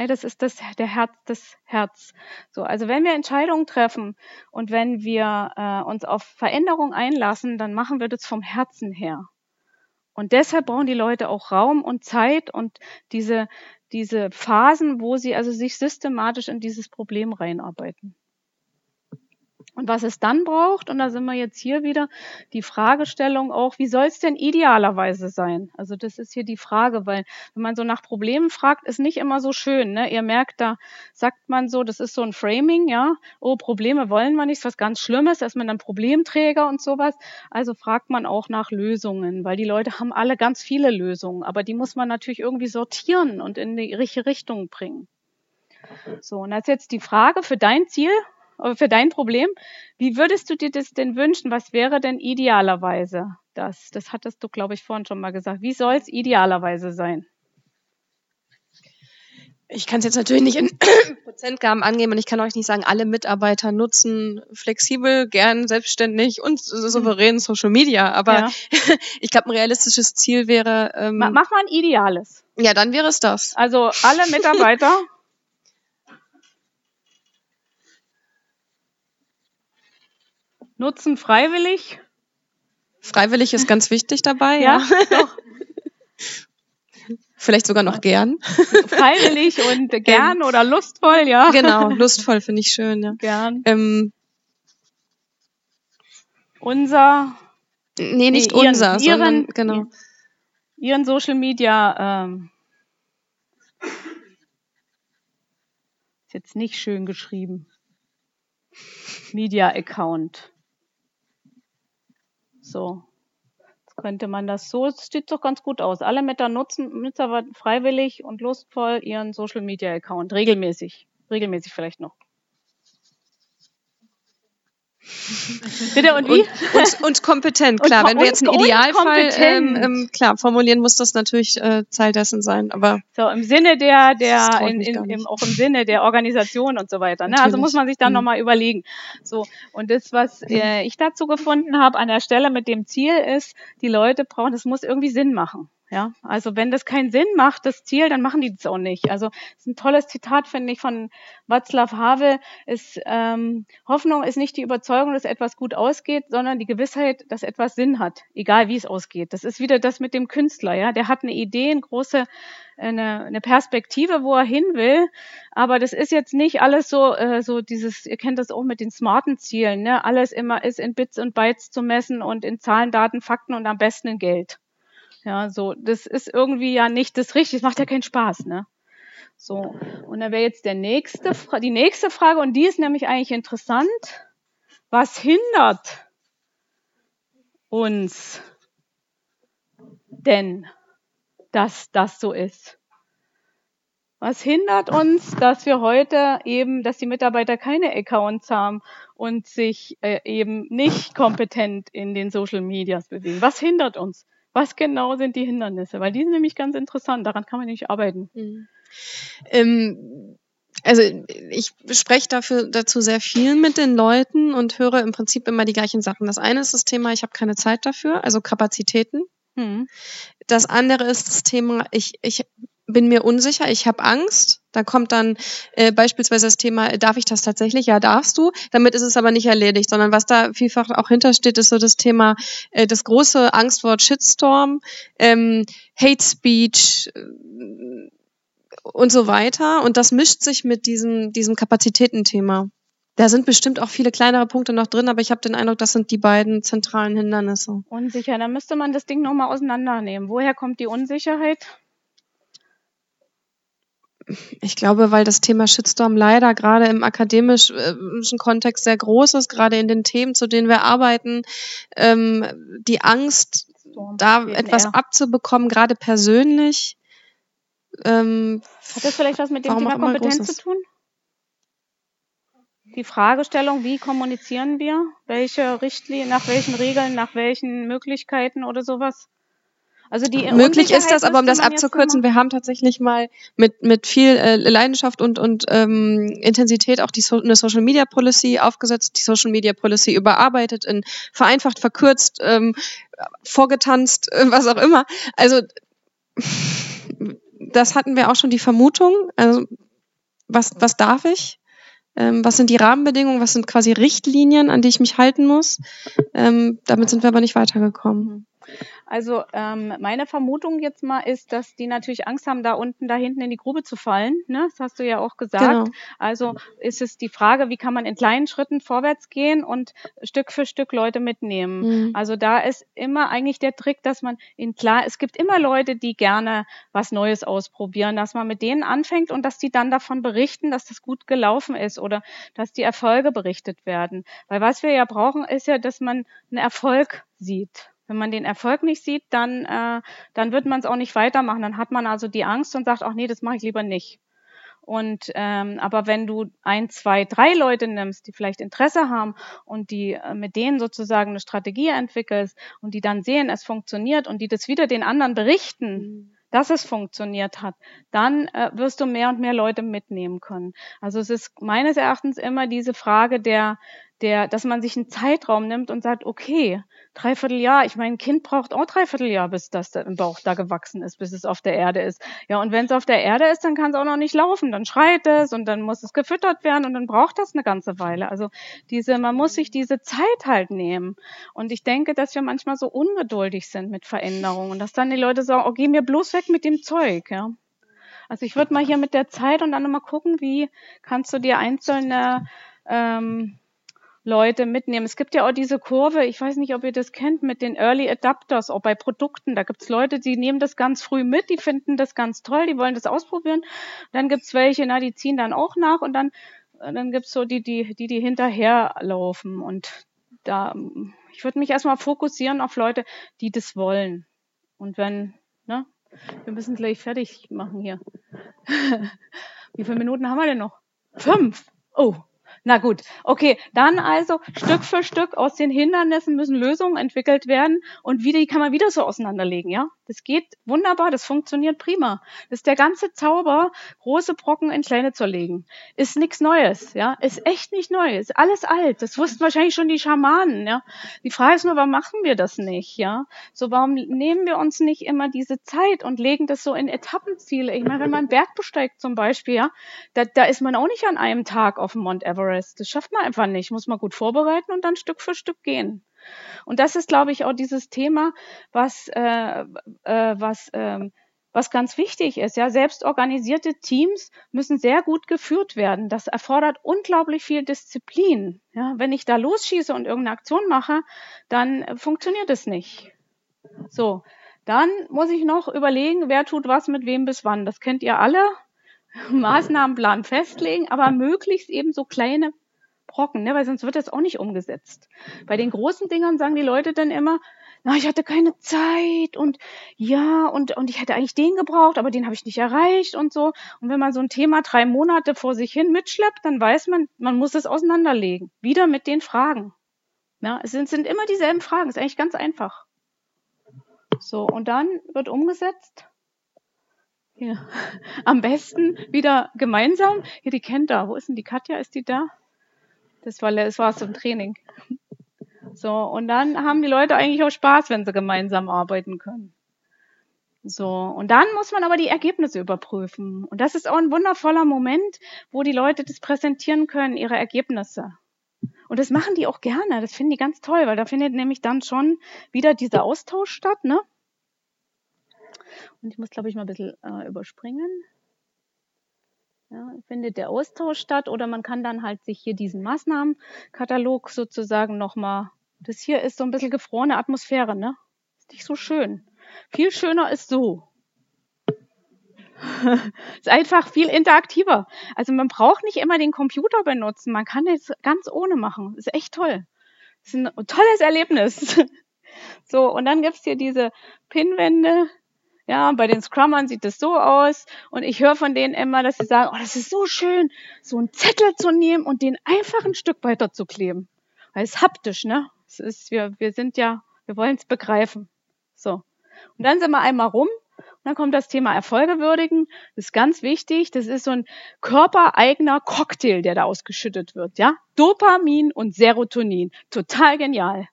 Das ist das, der Herz, das Herz. So, also wenn wir Entscheidungen treffen und wenn wir äh, uns auf Veränderung einlassen, dann machen wir das vom Herzen her. Und deshalb brauchen die Leute auch Raum und Zeit und diese, diese Phasen, wo sie also sich systematisch in dieses Problem reinarbeiten. Und was es dann braucht, und da sind wir jetzt hier wieder, die Fragestellung auch, wie soll es denn idealerweise sein? Also das ist hier die Frage, weil wenn man so nach Problemen fragt, ist nicht immer so schön, ne? Ihr merkt, da sagt man so, das ist so ein Framing, ja, oh, Probleme wollen wir nicht, ist was ganz Schlimmes, da ist man dann Problemträger und sowas. Also fragt man auch nach Lösungen, weil die Leute haben alle ganz viele Lösungen, aber die muss man natürlich irgendwie sortieren und in die richtige Richtung bringen. So, und das ist jetzt die Frage für dein Ziel, für dein Problem, wie würdest du dir das denn wünschen? Was wäre denn idealerweise das? Das hattest du, glaube ich, vorhin schon mal gesagt. Wie soll es idealerweise sein? Ich kann es jetzt natürlich nicht in Prozentgaben angeben und ich kann euch nicht sagen, alle Mitarbeiter nutzen flexibel, gern, selbstständig und souverän Social Media. Aber ja. Ich glaube, ein realistisches Ziel wäre... Ähm, mach, mach mal ein ideales. Ja, dann wäre es das. Also alle Mitarbeiter... nutzen freiwillig. Freiwillig ist ganz wichtig dabei. Ja, ja. Doch. Vielleicht sogar noch gern. Freiwillig und gern ähm, oder lustvoll, ja. Genau, lustvoll finde ich schön. Ja. Gern. Ähm, unser. Nee, nicht nee, ihren, unser, ihren, sondern genau. Ihren Social Media. Ähm, ist jetzt nicht schön geschrieben. Media-Account. So, jetzt könnte man das so, es sieht doch ganz gut aus. Alle Meta nutzen, Nutzer freiwillig und lustvoll ihren Social-Media-Account, regelmäßig, regelmäßig vielleicht noch. Bitte, und wie? Und, und, und kompetent, klar. Und, wenn wir jetzt einen Idealfall ähm, ähm, klar, formulieren, muss das natürlich äh, Teil dessen sein. Aber so im Sinne der, der in, in, im, auch im Sinne der Organisation und so weiter. Ne? Also muss man sich dann mhm. nochmal überlegen. So, und das, was äh, ich dazu gefunden habe an der Stelle mit dem Ziel ist, die Leute brauchen, das muss irgendwie Sinn machen. Ja, also wenn das keinen Sinn macht, das Ziel, dann machen die das auch nicht. Also das ist ein tolles Zitat, finde ich, von Václav Havel. Ist, ähm, Hoffnung ist nicht die Überzeugung, dass etwas gut ausgeht, sondern die Gewissheit, dass etwas Sinn hat, egal wie es ausgeht. Das ist wieder das mit dem Künstler. Ja, der hat eine Idee, eine große, eine, eine Perspektive, wo er hin will. Aber das ist jetzt nicht alles so, äh, so dieses. Ihr kennt das auch mit den smarten Zielen. Ne, alles immer ist in Bits und Bytes zu messen und in Zahlen, Daten, Fakten und am besten in Geld. Ja, so, das ist irgendwie ja nicht das Richtige, das macht ja keinen Spaß, ne? So, und dann wäre jetzt der nächste, die nächste Frage, und die ist nämlich eigentlich interessant. Was hindert uns denn, dass das so ist? Was hindert uns, dass wir heute eben, dass die Mitarbeiter keine Accounts haben und sich äh, eben nicht kompetent in den Social Medias bewegen? Was hindert uns? Was genau sind die Hindernisse? Weil die sind nämlich ganz interessant, daran kann man nicht arbeiten. Mhm. Ähm, also ich spreche dafür, dazu sehr viel mit den Leuten und höre im Prinzip immer die gleichen Sachen. Das eine ist das Thema, ich habe keine Zeit dafür, also Kapazitäten. Mhm. Das andere ist das Thema, ich, ich bin mir unsicher, ich habe Angst. Da kommt dann äh, beispielsweise das Thema, darf ich das tatsächlich? Ja, darfst du. Damit ist es aber nicht erledigt, sondern was da vielfach auch hintersteht, ist so das Thema, äh, das große Angstwort Shitstorm, ähm, Hate Speech äh, und so weiter. Und das mischt sich mit diesem, diesem Kapazitätenthema. Da sind bestimmt auch viele kleinere Punkte noch drin, aber ich habe den Eindruck, das sind die beiden zentralen Hindernisse. Unsicher, da müsste man das Ding nochmal auseinandernehmen. Woher kommt die Unsicherheit? Ich glaube, weil das Thema Shitstorm leider gerade im akademischen Kontext sehr groß ist, gerade in den Themen, zu denen wir arbeiten, ähm, die Angst, Storm, da etwas eher. abzubekommen, gerade persönlich. Ähm, Hat das vielleicht was mit dem Thema Kompetenz zu tun? Die Fragestellung, wie kommunizieren wir? Welche Richtlinien, nach welchen Regeln, nach welchen Möglichkeiten oder sowas? Also die möglich ist das, aber um das abzukürzen, wir haben tatsächlich mal mit mit viel äh, Leidenschaft und und ähm, Intensität auch die so- eine Social Media Policy aufgesetzt, die Social Media Policy überarbeitet, in vereinfacht, verkürzt, ähm, vorgetanzt, äh, was auch immer. Also das hatten wir auch schon die Vermutung. Also was was darf ich? Ähm, was sind die Rahmenbedingungen? Was sind quasi Richtlinien, an die ich mich halten muss? Ähm, damit sind wir aber nicht weitergekommen. Also ähm, meine Vermutung jetzt mal ist, dass die natürlich Angst haben, da unten, da hinten in die Grube zu fallen. Ne? Das hast du ja auch gesagt. Genau. Also ist es die Frage, wie kann man in kleinen Schritten vorwärts gehen und Stück für Stück Leute mitnehmen. Mhm. Also da ist immer eigentlich der Trick, dass man in klar, es gibt immer Leute, die gerne was Neues ausprobieren, dass man mit denen anfängt und dass die dann davon berichten, dass das gut gelaufen ist oder dass die Erfolge berichtet werden. Weil was wir ja brauchen, ist ja, dass man einen Erfolg sieht. Wenn man den Erfolg nicht sieht, dann, äh, dann wird man es auch nicht weitermachen. Dann hat man also die Angst und sagt, ach nee, das mache ich lieber nicht. Und ähm, aber wenn du ein, zwei, drei Leute nimmst, die vielleicht Interesse haben und die äh, mit denen sozusagen eine Strategie entwickelst und die dann sehen, es funktioniert und die das wieder den anderen berichten, mhm. dass es funktioniert hat, dann äh, wirst du mehr und mehr Leute mitnehmen können. Also es ist meines Erachtens immer diese Frage der, der, dass man sich einen Zeitraum nimmt und sagt, okay, Dreivierteljahr, ich meine, ein Kind braucht auch Dreivierteljahr, bis das da im Bauch da gewachsen ist, bis es auf der Erde ist. Ja, und wenn es auf der Erde ist, dann kann es auch noch nicht laufen, dann schreit es und dann muss es gefüttert werden und dann braucht das eine ganze Weile. Also diese, man muss sich diese Zeit halt nehmen. Und ich denke, dass wir manchmal so ungeduldig sind mit Veränderungen und dass dann die Leute sagen, oh, geh mir bloß weg mit dem Zeug, ja. Also ich würde mal hier mit der Zeit und dann mal gucken, wie kannst du dir einzelne ähm, Leute mitnehmen. Es gibt ja auch diese Kurve, ich weiß nicht, ob ihr das kennt, mit den Early Adapters, auch bei Produkten. Da gibt's Leute, die nehmen das ganz früh mit, die finden das ganz toll, die wollen das ausprobieren. Dann gibt's welche, na, die ziehen dann auch nach und dann, dann gibt's so die, die, die, die hinterherlaufen. Und da, ich würde mich erstmal fokussieren auf Leute, die das wollen. Und wenn, ne, wir müssen gleich fertig machen hier. Wie viele Minuten haben wir denn noch? Fünf! Oh! Na gut, okay, dann also Stück für Stück aus den Hindernissen müssen Lösungen entwickelt werden und wieder, die kann man wieder so auseinanderlegen, ja? Das geht wunderbar, das funktioniert prima. Das ist der ganze Zauber, große Brocken in kleine zu legen. Ist nichts Neues, ja? Ist echt nicht neu, ist alles alt. Das wussten wahrscheinlich schon die Schamanen, ja? Die Frage ist nur, warum machen wir das nicht, ja? So, warum nehmen wir uns nicht immer diese Zeit und legen das so in Etappenziele? Ich meine, wenn man einen Berg besteigt zum Beispiel, ja? Da, da ist man auch nicht an einem Tag auf dem Mount Everest. Das schafft man einfach nicht. Muss man gut vorbereiten und dann Stück für Stück gehen. Und das ist, glaube ich, auch dieses Thema, was, äh, äh, was, äh, was ganz wichtig ist. Ja, selbstorganisierte Teams müssen sehr gut geführt werden. Das erfordert unglaublich viel Disziplin. Ja, wenn ich da losschieße und irgendeine Aktion mache, dann äh, funktioniert es nicht. So, dann muss ich noch überlegen, wer tut was, mit wem, bis wann. Das kennt ihr alle. Maßnahmenplan festlegen, aber möglichst eben so kleine Brocken, ne? Weil sonst wird das auch nicht umgesetzt. Bei den großen Dingern sagen die Leute dann immer, na, ich hatte keine Zeit und ja, und, und ich hätte eigentlich den gebraucht, aber den habe ich nicht erreicht und so. Und wenn man so ein Thema drei Monate vor sich hin mitschleppt, dann weiß man, man muss es auseinanderlegen. Wieder mit den Fragen. Ja, es sind, sind immer dieselben Fragen, ist eigentlich ganz einfach. So, und dann wird umgesetzt. Ja. Am besten wieder gemeinsam. Hier, die kennt da. Wo ist denn die Katja? Ist die da? Das war das war's im Training. So, und dann haben die Leute eigentlich auch Spaß, wenn sie gemeinsam arbeiten können. So, und dann muss man aber die Ergebnisse überprüfen. Und das ist auch ein wundervoller Moment, wo die Leute das präsentieren können, ihre Ergebnisse. Und das machen die auch gerne. Das finden die ganz toll, weil da findet nämlich dann schon wieder dieser Austausch statt, ne? Und ich muss, glaube ich, mal ein bisschen äh, überspringen. Ja, findet der Austausch statt oder man kann dann halt sich hier diesen Maßnahmenkatalog sozusagen nochmal, das hier ist so ein bisschen gefrorene Atmosphäre, ne? Ist nicht so schön. Viel schöner ist so. Ist einfach viel interaktiver. Also man braucht nicht immer den Computer benutzen, man kann das ganz ohne machen. Ist echt toll. Ist ein tolles Erlebnis. So, und dann gibt's hier diese Pinwände. Ja, bei den Scrummern sieht das so aus. Und ich höre von denen immer, dass sie sagen, oh, das ist so schön, so einen Zettel zu nehmen und den einfach ein Stück weiter zu kleben. Weil es ist haptisch, ne? Es ist, wir, wir sind ja, wir wollen es begreifen. So. Und dann sind wir einmal rum. Und dann kommt das Thema Erfolge würdigen. Das ist ganz wichtig. Das ist so ein körpereigener Cocktail, der da ausgeschüttet wird, ja? Dopamin und Serotonin. Total genial.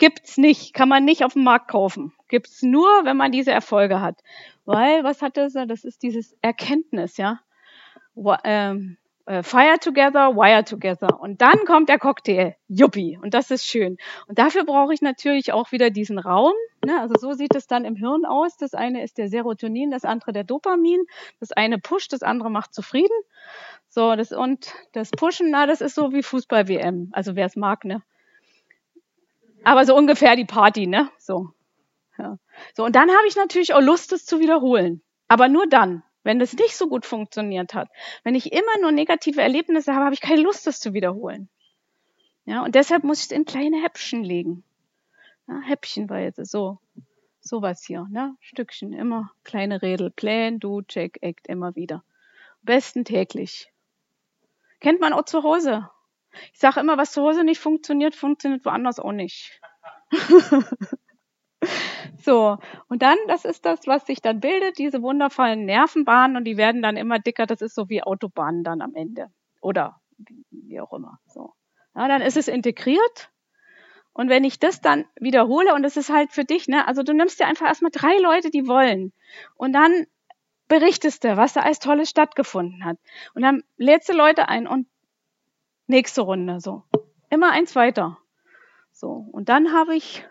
Gibt's nicht, kann man nicht auf dem Markt kaufen. Gibt's nur, wenn man diese Erfolge hat. Weil, was hat das? Das ist dieses Erkenntnis, ja. äh, Fire Together, Wire Together. Und dann kommt der Cocktail. Juppie. Und das ist schön. Und dafür brauche ich natürlich auch wieder diesen Raum. Ne? Also so sieht es dann im Hirn aus. Das eine ist der Serotonin, das andere der Dopamin. Das eine pusht, das andere macht zufrieden. So, das und das Pushen, na, das ist so wie Fußball-W M. Also wer es mag, ne? Aber so ungefähr die Party, ne? So. Ja. So, und dann habe ich natürlich auch Lust, es zu wiederholen. Aber nur dann, wenn das nicht so gut funktioniert hat. Wenn ich immer nur negative Erlebnisse habe, habe ich keine Lust, das zu wiederholen. Ja, und deshalb muss ich es in kleine Häppchen legen. Ja, häppchenweise, so. Sowas hier, ne? Stückchen, immer kleine Rädel. Plan, do, check, act, immer wieder. Am besten täglich. Kennt man auch zu Hause. Ich sage immer, was zu Hause nicht funktioniert, funktioniert woanders auch nicht. So, und dann, das ist das, was sich dann bildet, diese wundervollen Nervenbahnen, und die werden dann immer dicker. Das ist so wie Autobahnen dann am Ende oder wie auch immer. So, ja, dann ist es integriert, und wenn ich das dann wiederhole, und das ist halt für dich, ne? Also du nimmst dir einfach erstmal drei Leute, die wollen, und dann berichtest du, was da alles Tolles stattgefunden hat, und dann lädst du Leute ein und nächste Runde, so. Immer eins weiter. So, und dann habe ich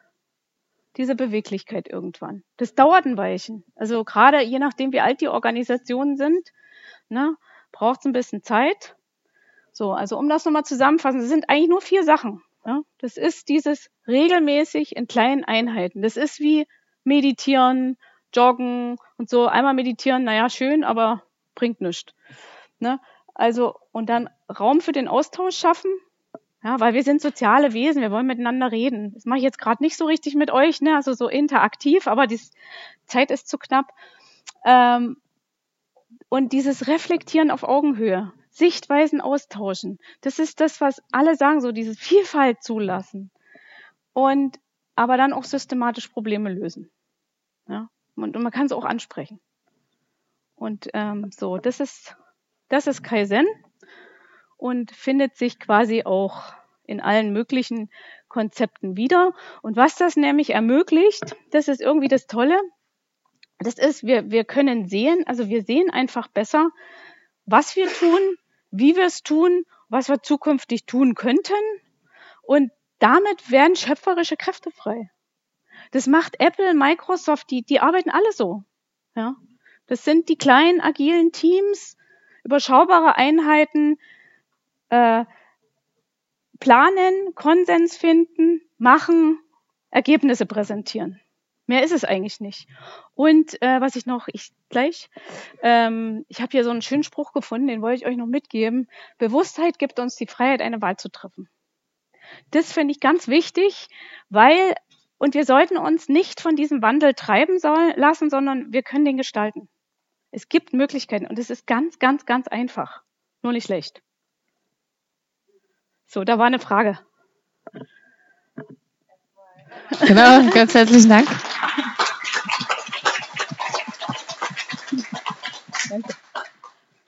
diese Beweglichkeit irgendwann. Das dauert ein Weilchen. Also gerade je nachdem, wie alt die Organisationen sind, ne, braucht es ein bisschen Zeit. So, also um das nochmal zusammenzufassen, es sind eigentlich nur vier Sachen. Ne? Das ist dieses regelmäßig in kleinen Einheiten. Das ist wie meditieren, joggen und so. Einmal meditieren, naja, schön, aber bringt nichts. Ne? Also, und dann Raum für den Austausch schaffen, ja, weil wir sind soziale Wesen, wir wollen miteinander reden. Das mache ich jetzt gerade nicht so richtig mit euch, ne? Also so interaktiv, aber die Zeit ist zu knapp. Ähm, und dieses Reflektieren auf Augenhöhe, Sichtweisen austauschen, das ist das, was alle sagen, so diese Vielfalt zulassen. Und aber dann auch systematisch Probleme lösen. Ja? Und, und man kann es auch ansprechen. Und ähm, so, das ist... Das ist Kaizen und findet sich quasi auch in allen möglichen Konzepten wieder. Und was das nämlich ermöglicht, das ist irgendwie das Tolle. Das ist, wir, wir können sehen, also wir sehen einfach besser, was wir tun, wie wir es tun, was wir zukünftig tun könnten. Und damit werden schöpferische Kräfte frei. Das macht Apple, Microsoft, die, die arbeiten alle so. Ja? Das sind die kleinen, agilen Teams, überschaubare Einheiten, äh, planen, Konsens finden, machen, Ergebnisse präsentieren. Mehr ist es eigentlich nicht. Und äh, was ich noch, ich gleich, ähm, ich habe hier so einen schönen Spruch gefunden, den wollte ich euch noch mitgeben. Bewusstheit gibt uns die Freiheit, eine Wahl zu treffen. Das finde ich ganz wichtig, weil, und wir sollten uns nicht von diesem Wandel treiben soll, lassen, sondern wir können den gestalten. Es gibt Möglichkeiten, und es ist ganz, ganz, ganz einfach. Nur nicht schlecht. So, da war eine Frage. Genau, ganz herzlichen Dank. Danke.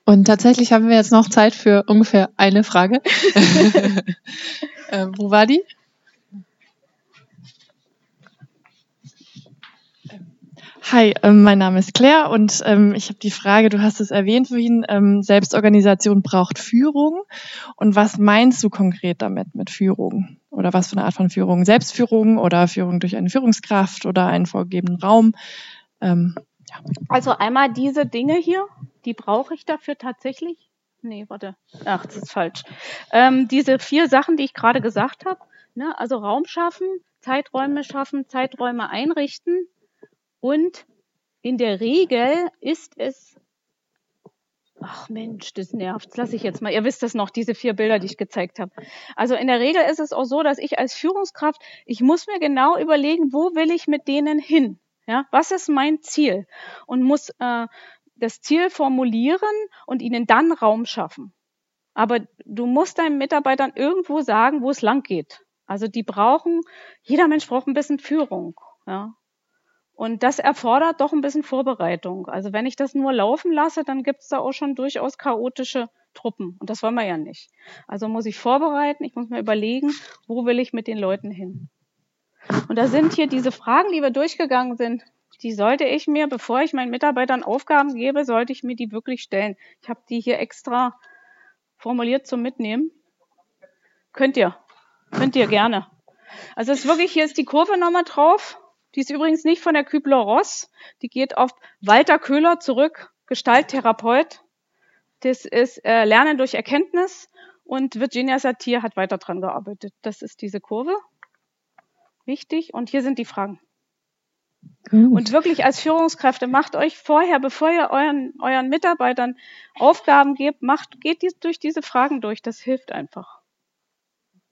Und tatsächlich haben wir jetzt noch Zeit für ungefähr eine Frage. äh, wo war die? Hi, mein Name ist Claire, und ähm, ich habe die Frage, du hast es erwähnt vorhin, ähm, Selbstorganisation braucht Führung. Und was meinst du konkret damit mit Führung? Oder was für eine Art von Führung? Selbstführung oder Führung durch eine Führungskraft oder einen vorgegebenen Raum? Ähm, ja. Also einmal diese Dinge hier, die brauche ich dafür tatsächlich. Nee, warte, ach, das ist falsch. Ähm, diese vier Sachen, die ich gerade gesagt habe, ne? Also Raum schaffen, Zeiträume schaffen, Zeiträume einrichten. Und in der Regel ist es, ach Mensch, das nervt, das lasse ich jetzt mal, ihr wisst das noch, diese vier Bilder, die ich gezeigt habe. Also in der Regel ist es auch so, dass ich als Führungskraft, ich muss mir genau überlegen, wo will ich mit denen hin? Ja, was ist mein Ziel? Und muss äh, das Ziel formulieren und ihnen dann Raum schaffen. Aber du musst deinen Mitarbeitern irgendwo sagen, wo es lang geht. Also die brauchen, jeder Mensch braucht ein bisschen Führung, ja. Und das erfordert doch ein bisschen Vorbereitung. Also wenn ich das nur laufen lasse, dann gibt es da auch schon durchaus chaotische Truppen. Und das wollen wir ja nicht. Also muss ich vorbereiten, ich muss mir überlegen, wo will ich mit den Leuten hin. Und da sind hier diese Fragen, die wir durchgegangen sind, die sollte ich mir, bevor ich meinen Mitarbeitern Aufgaben gebe, sollte ich mir die wirklich stellen. Ich habe die hier extra formuliert zum Mitnehmen? Könnt ihr. Könnt ihr gerne. Also es ist wirklich, hier ist die Kurve nochmal drauf. Die ist übrigens nicht von der Kübler-Ross. Die geht auf Walter Köhler zurück, Gestalttherapeut. Das ist äh, Lernen durch Erkenntnis. Und Virginia Satir hat weiter dran gearbeitet. Das ist diese Kurve. Wichtig. Und hier sind die Fragen. Gut. Und wirklich als Führungskräfte, macht euch vorher, bevor ihr euren, euren Mitarbeitern Aufgaben gebt, macht, geht dies durch diese Fragen durch. Das hilft einfach,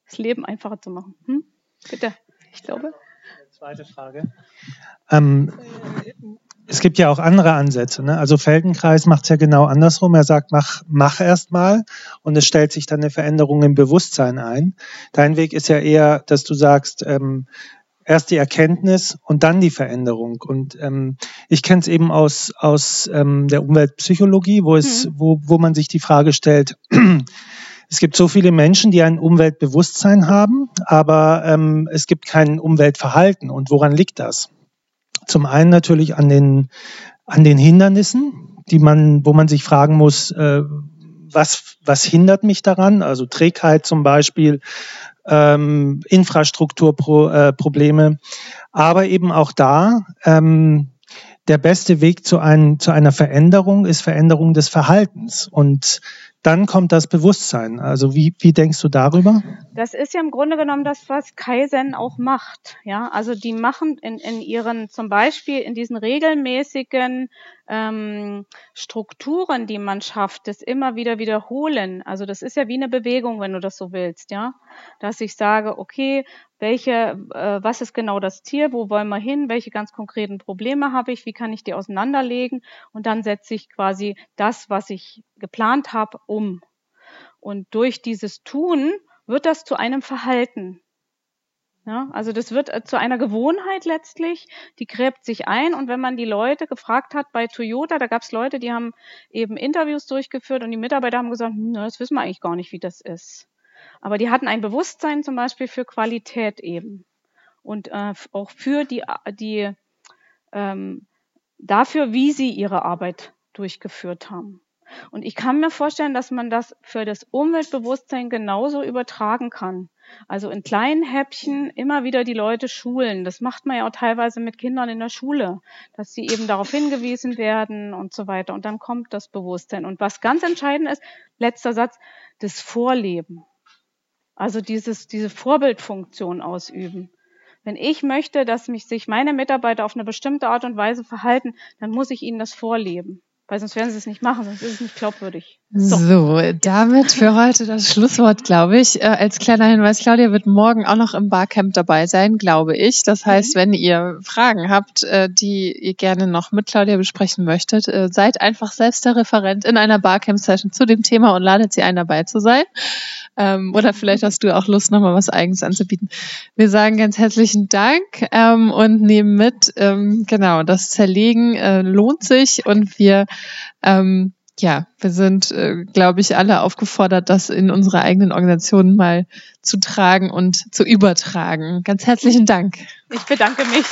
das Leben einfacher zu machen. Hm? Bitte, ich glaube. Eine zweite Frage. Ähm, es gibt ja auch andere Ansätze, ne? Also Feldenkreis macht es ja genau andersrum. Er sagt, mach, mach erst mal und es stellt sich dann eine Veränderung im Bewusstsein ein. Dein Weg ist ja eher, dass du sagst, ähm, erst die Erkenntnis und dann die Veränderung. Und ähm, ich kenne es eben aus aus ähm, der Umweltpsychologie, wo es mhm. wo wo man sich die Frage stellt. Es gibt so viele Menschen, die ein Umweltbewusstsein haben, aber ähm, es gibt kein Umweltverhalten. Und woran liegt das? Zum einen natürlich an den an den Hindernissen, die man wo man sich fragen muss, äh, was was hindert mich daran? Also Trägheit zum Beispiel. Ähm, Infrastrukturprobleme, äh, aber eben auch da ähm, der beste Weg zu, ein, zu einer Veränderung ist Veränderung des Verhaltens und dann kommt das Bewusstsein. Also wie, wie denkst du darüber? Das ist ja im Grunde genommen das, was Kaizen auch macht. Ja, also die machen in, in ihren, zum Beispiel in diesen regelmäßigen ähm, Strukturen, die man schafft, das immer wieder wiederholen. Also das ist ja wie eine Bewegung, wenn du das so willst, ja, dass ich sage, okay, welche, äh, was ist genau das Ziel, wo wollen wir hin, welche ganz konkreten Probleme habe ich, wie kann ich die auseinanderlegen und dann setze ich quasi das, was ich geplant habe, um. Und durch dieses Tun wird das zu einem Verhalten. Ja, also das wird zu einer Gewohnheit letztlich, die gräbt sich ein und wenn man die Leute gefragt hat bei Toyota, da gab es Leute, die haben eben Interviews durchgeführt und die Mitarbeiter haben gesagt, das wissen wir eigentlich gar nicht, wie das ist. Aber die hatten ein Bewusstsein zum Beispiel für Qualität eben und äh, auch für die, die ähm, dafür, wie sie ihre Arbeit durchgeführt haben. Und ich kann mir vorstellen, dass man das für das Umweltbewusstsein genauso übertragen kann. Also in kleinen Häppchen immer wieder die Leute schulen. Das macht man ja auch teilweise mit Kindern in der Schule, dass sie eben darauf hingewiesen werden und so weiter. Und dann kommt das Bewusstsein. Und was ganz entscheidend ist, letzter Satz, das Vorleben. Also dieses, diese Vorbildfunktion ausüben. Wenn ich möchte, dass mich, sich meine Mitarbeiter auf eine bestimmte Art und Weise verhalten, dann muss ich ihnen das vorleben. Weil sonst werden sie es nicht machen, sonst ist es nicht glaubwürdig. So, so damit für heute das Schlusswort, glaube ich. Äh, als kleiner Hinweis, Claudia wird morgen auch noch im Barcamp dabei sein, glaube ich. Das heißt, mhm. wenn ihr Fragen habt, äh, die ihr gerne noch mit Claudia besprechen möchtet, äh, seid einfach selbst der Referent in einer Barcamp-Session zu dem Thema und ladet sie ein, dabei zu sein. Ähm, oder vielleicht hast du auch Lust, nochmal was Eigenes anzubieten. Wir sagen ganz herzlichen Dank ähm, und nehmen mit, ähm, genau, das Zerlegen äh, lohnt sich und wir Ähm, ja, wir sind, äh, glaube ich, alle aufgefordert, das in unserer eigenen Organisation mal zu tragen und zu übertragen. Ganz herzlichen Dank. Ich bedanke mich.